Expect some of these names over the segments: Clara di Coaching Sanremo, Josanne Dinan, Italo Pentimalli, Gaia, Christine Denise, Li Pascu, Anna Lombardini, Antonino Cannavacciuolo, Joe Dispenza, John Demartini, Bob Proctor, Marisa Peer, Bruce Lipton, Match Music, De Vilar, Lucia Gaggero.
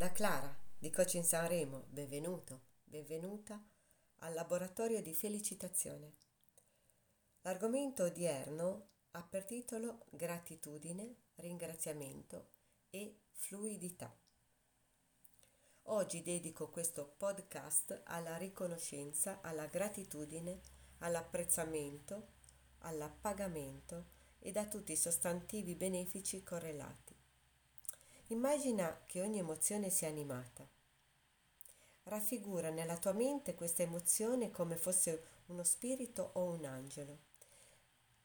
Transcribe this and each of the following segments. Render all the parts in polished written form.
Da Clara di Coaching Sanremo, benvenuto, benvenuta al laboratorio di felicitazione. L'argomento odierno ha per titolo Gratitudine, ringraziamento e fluidità. Oggi dedico questo podcast alla riconoscenza, alla gratitudine, all'apprezzamento, all'appagamento ed a tutti i sostantivi benefici correlati. Immagina che ogni emozione sia animata. Raffigura nella tua mente questa emozione come fosse uno spirito o un angelo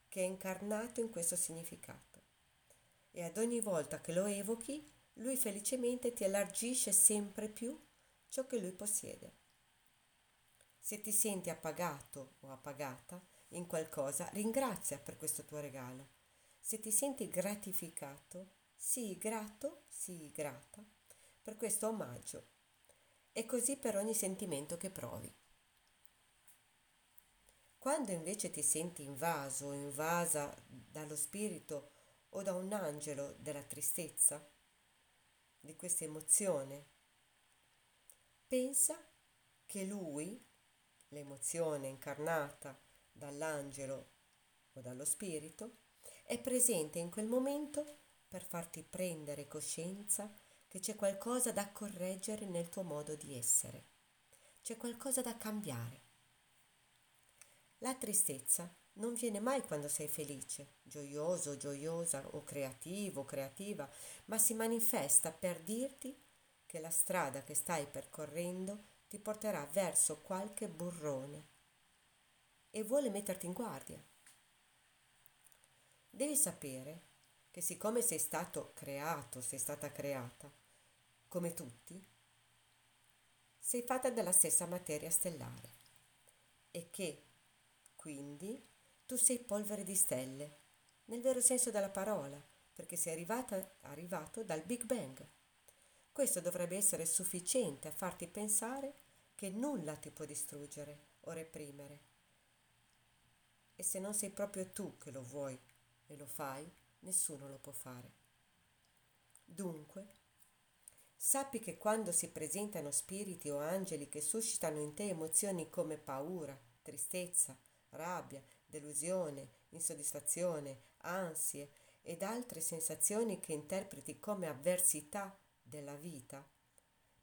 che è incarnato in questo significato. E ad ogni volta che lo evochi, lui felicemente ti allargisce sempre più ciò che lui possiede. Se ti senti appagato o appagata in qualcosa, ringrazia per questo tuo regalo. Se ti senti gratificato, sii grato, sii grata per questo omaggio. E così per ogni sentimento che provi. Quando invece ti senti invaso o invasa dallo spirito o da un angelo della tristezza, di questa emozione, pensa che lui, l'emozione incarnata dall'angelo o dallo spirito, è presente in quel momento per farti prendere coscienza che c'è qualcosa da correggere nel tuo modo di essere, c'è qualcosa da cambiare. La tristezza non viene mai quando sei felice, gioioso, gioiosa o creativo, creativa, ma si manifesta per dirti che la strada che stai percorrendo ti porterà verso qualche burrone e vuole metterti in guardia. Devi sapere che siccome sei stato creato, sei stata creata, come tutti, sei fatta della stessa materia stellare e che, quindi, tu sei polvere di stelle, nel vero senso della parola, perché sei arrivato dal Big Bang. Questo dovrebbe essere sufficiente a farti pensare che nulla ti può distruggere o reprimere. E se non sei proprio tu che lo vuoi e lo fai, nessuno lo può fare. Dunque, sappi che quando si presentano spiriti o angeli che suscitano in te emozioni come paura, tristezza, rabbia, delusione, insoddisfazione, ansie ed altre sensazioni che interpreti come avversità della vita,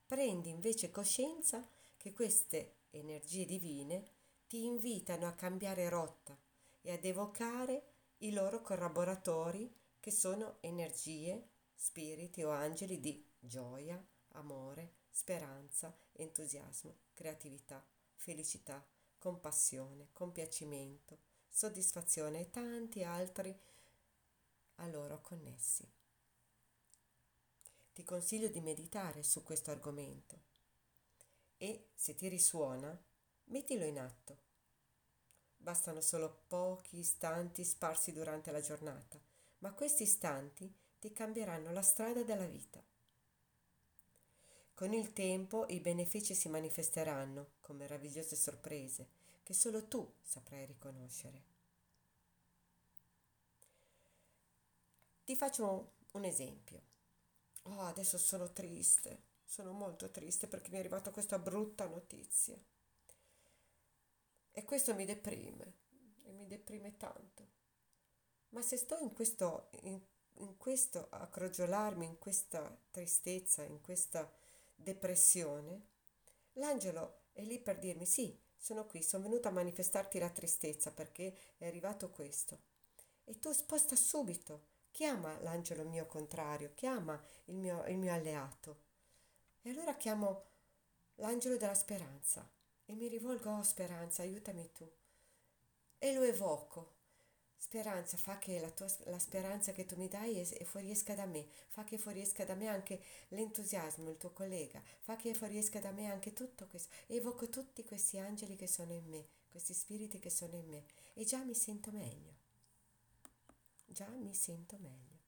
prendi invece coscienza che queste energie divine ti invitano a cambiare rotta e ad evocare i loro collaboratori che sono energie, spiriti o angeli di gioia, amore, speranza, entusiasmo, creatività, felicità, compassione, compiacimento, soddisfazione e tanti altri a loro connessi. Ti consiglio di meditare su questo argomento e, se ti risuona, mettilo in atto. Bastano solo pochi istanti sparsi durante la giornata, ma questi istanti ti cambieranno la strada della vita. Con il tempo i benefici si manifesteranno con meravigliose sorprese che solo tu saprai riconoscere. Ti faccio un esempio. Oh, adesso sono triste, sono molto triste perché mi è arrivata questa brutta notizia. E questo mi deprime, e mi deprime tanto. Ma se sto in questo a crogiolarmi, in questa tristezza, in questa depressione, l'angelo è lì per dirmi: sì, sono qui, sono venuta a manifestarti la tristezza perché è arrivato questo. E tu sposta subito, chiama l'angelo mio contrario, chiama il mio alleato. E allora chiamo l'angelo della speranza e mi rivolgo: oh speranza, aiutami tu. E lo evoco. Speranza, fa che la speranza che tu mi dai fuoriesca da me, fa che fuoriesca da me anche l'entusiasmo, il tuo collega, fa che fuoriesca da me anche tutto questo. Evoco tutti questi angeli che sono in me, questi spiriti che sono in me e già mi sento meglio. Già mi sento meglio.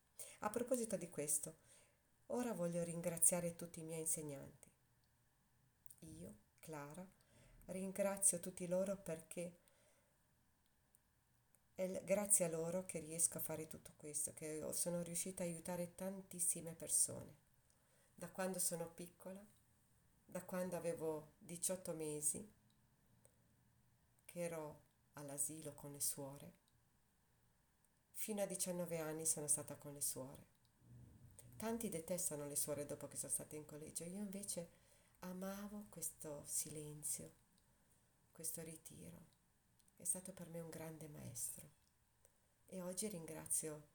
A proposito di questo, ora voglio ringraziare tutti i miei insegnanti. Io, Clara, ringrazio tutti loro perché è grazie a loro che riesco a fare tutto questo, che sono riuscita a aiutare tantissime persone. da quando sono piccola, da quando avevo 18 mesi, che ero all'asilo con le suore. Fino a 19 anni sono stata con le suore. Tanti detestano le suore dopo che sono state in collegio. Io invece amavo questo silenzio, questo ritiro. È stato per me un grande maestro. E oggi ringrazio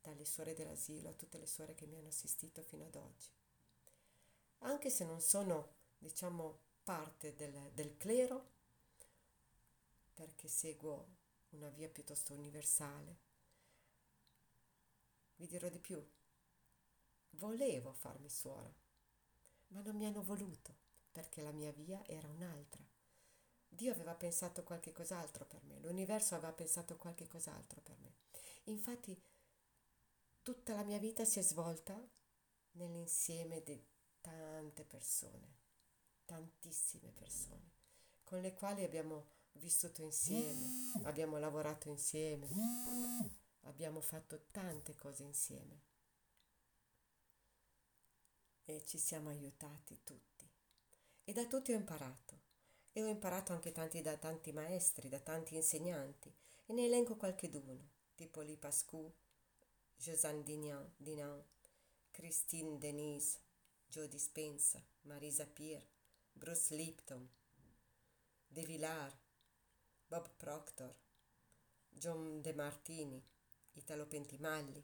dalle suore dell'asilo a tutte le suore che mi hanno assistito fino ad oggi. Anche se non sono, parte del clero, perché seguo una via piuttosto universale. Vi dirò di più. Volevo farmi suora, ma non mi hanno voluto, perché la mia via era un'altra. Dio aveva pensato qualche cos'altro per me, l'universo aveva pensato qualche cos'altro per me. Infatti tutta la mia vita si è svolta nell'insieme di tante persone, tantissime persone, con le quali abbiamo vissuto insieme, abbiamo lavorato insieme, abbiamo fatto tante cose insieme e ci siamo aiutati tutti, e da tutti ho imparato, e ho imparato anche da tanti maestri, da tanti insegnanti, e ne elenco qualcheduno, tipo Li Pascu, Josanne Dinan, Christine Denise, Joe Dispenza, Marisa Peer, Bruce Lipton, De Vilar, Bob Proctor, John Demartini, Italo Pentimalli,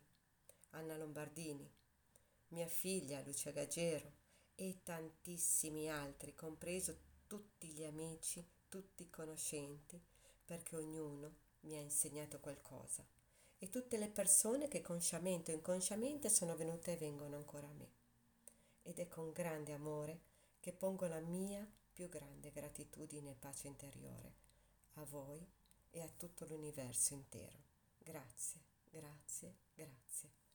Anna Lombardini, mia figlia Lucia Gaggero e tantissimi altri, compreso tutti gli amici, tutti i conoscenti, perché ognuno mi ha insegnato qualcosa, e tutte le persone che consciamente o inconsciamente sono venute e vengono ancora a me. Ed è con grande amore che pongo la mia più grande gratitudine e pace interiore a voi e a tutto l'universo intero. Grazie, grazie, grazie.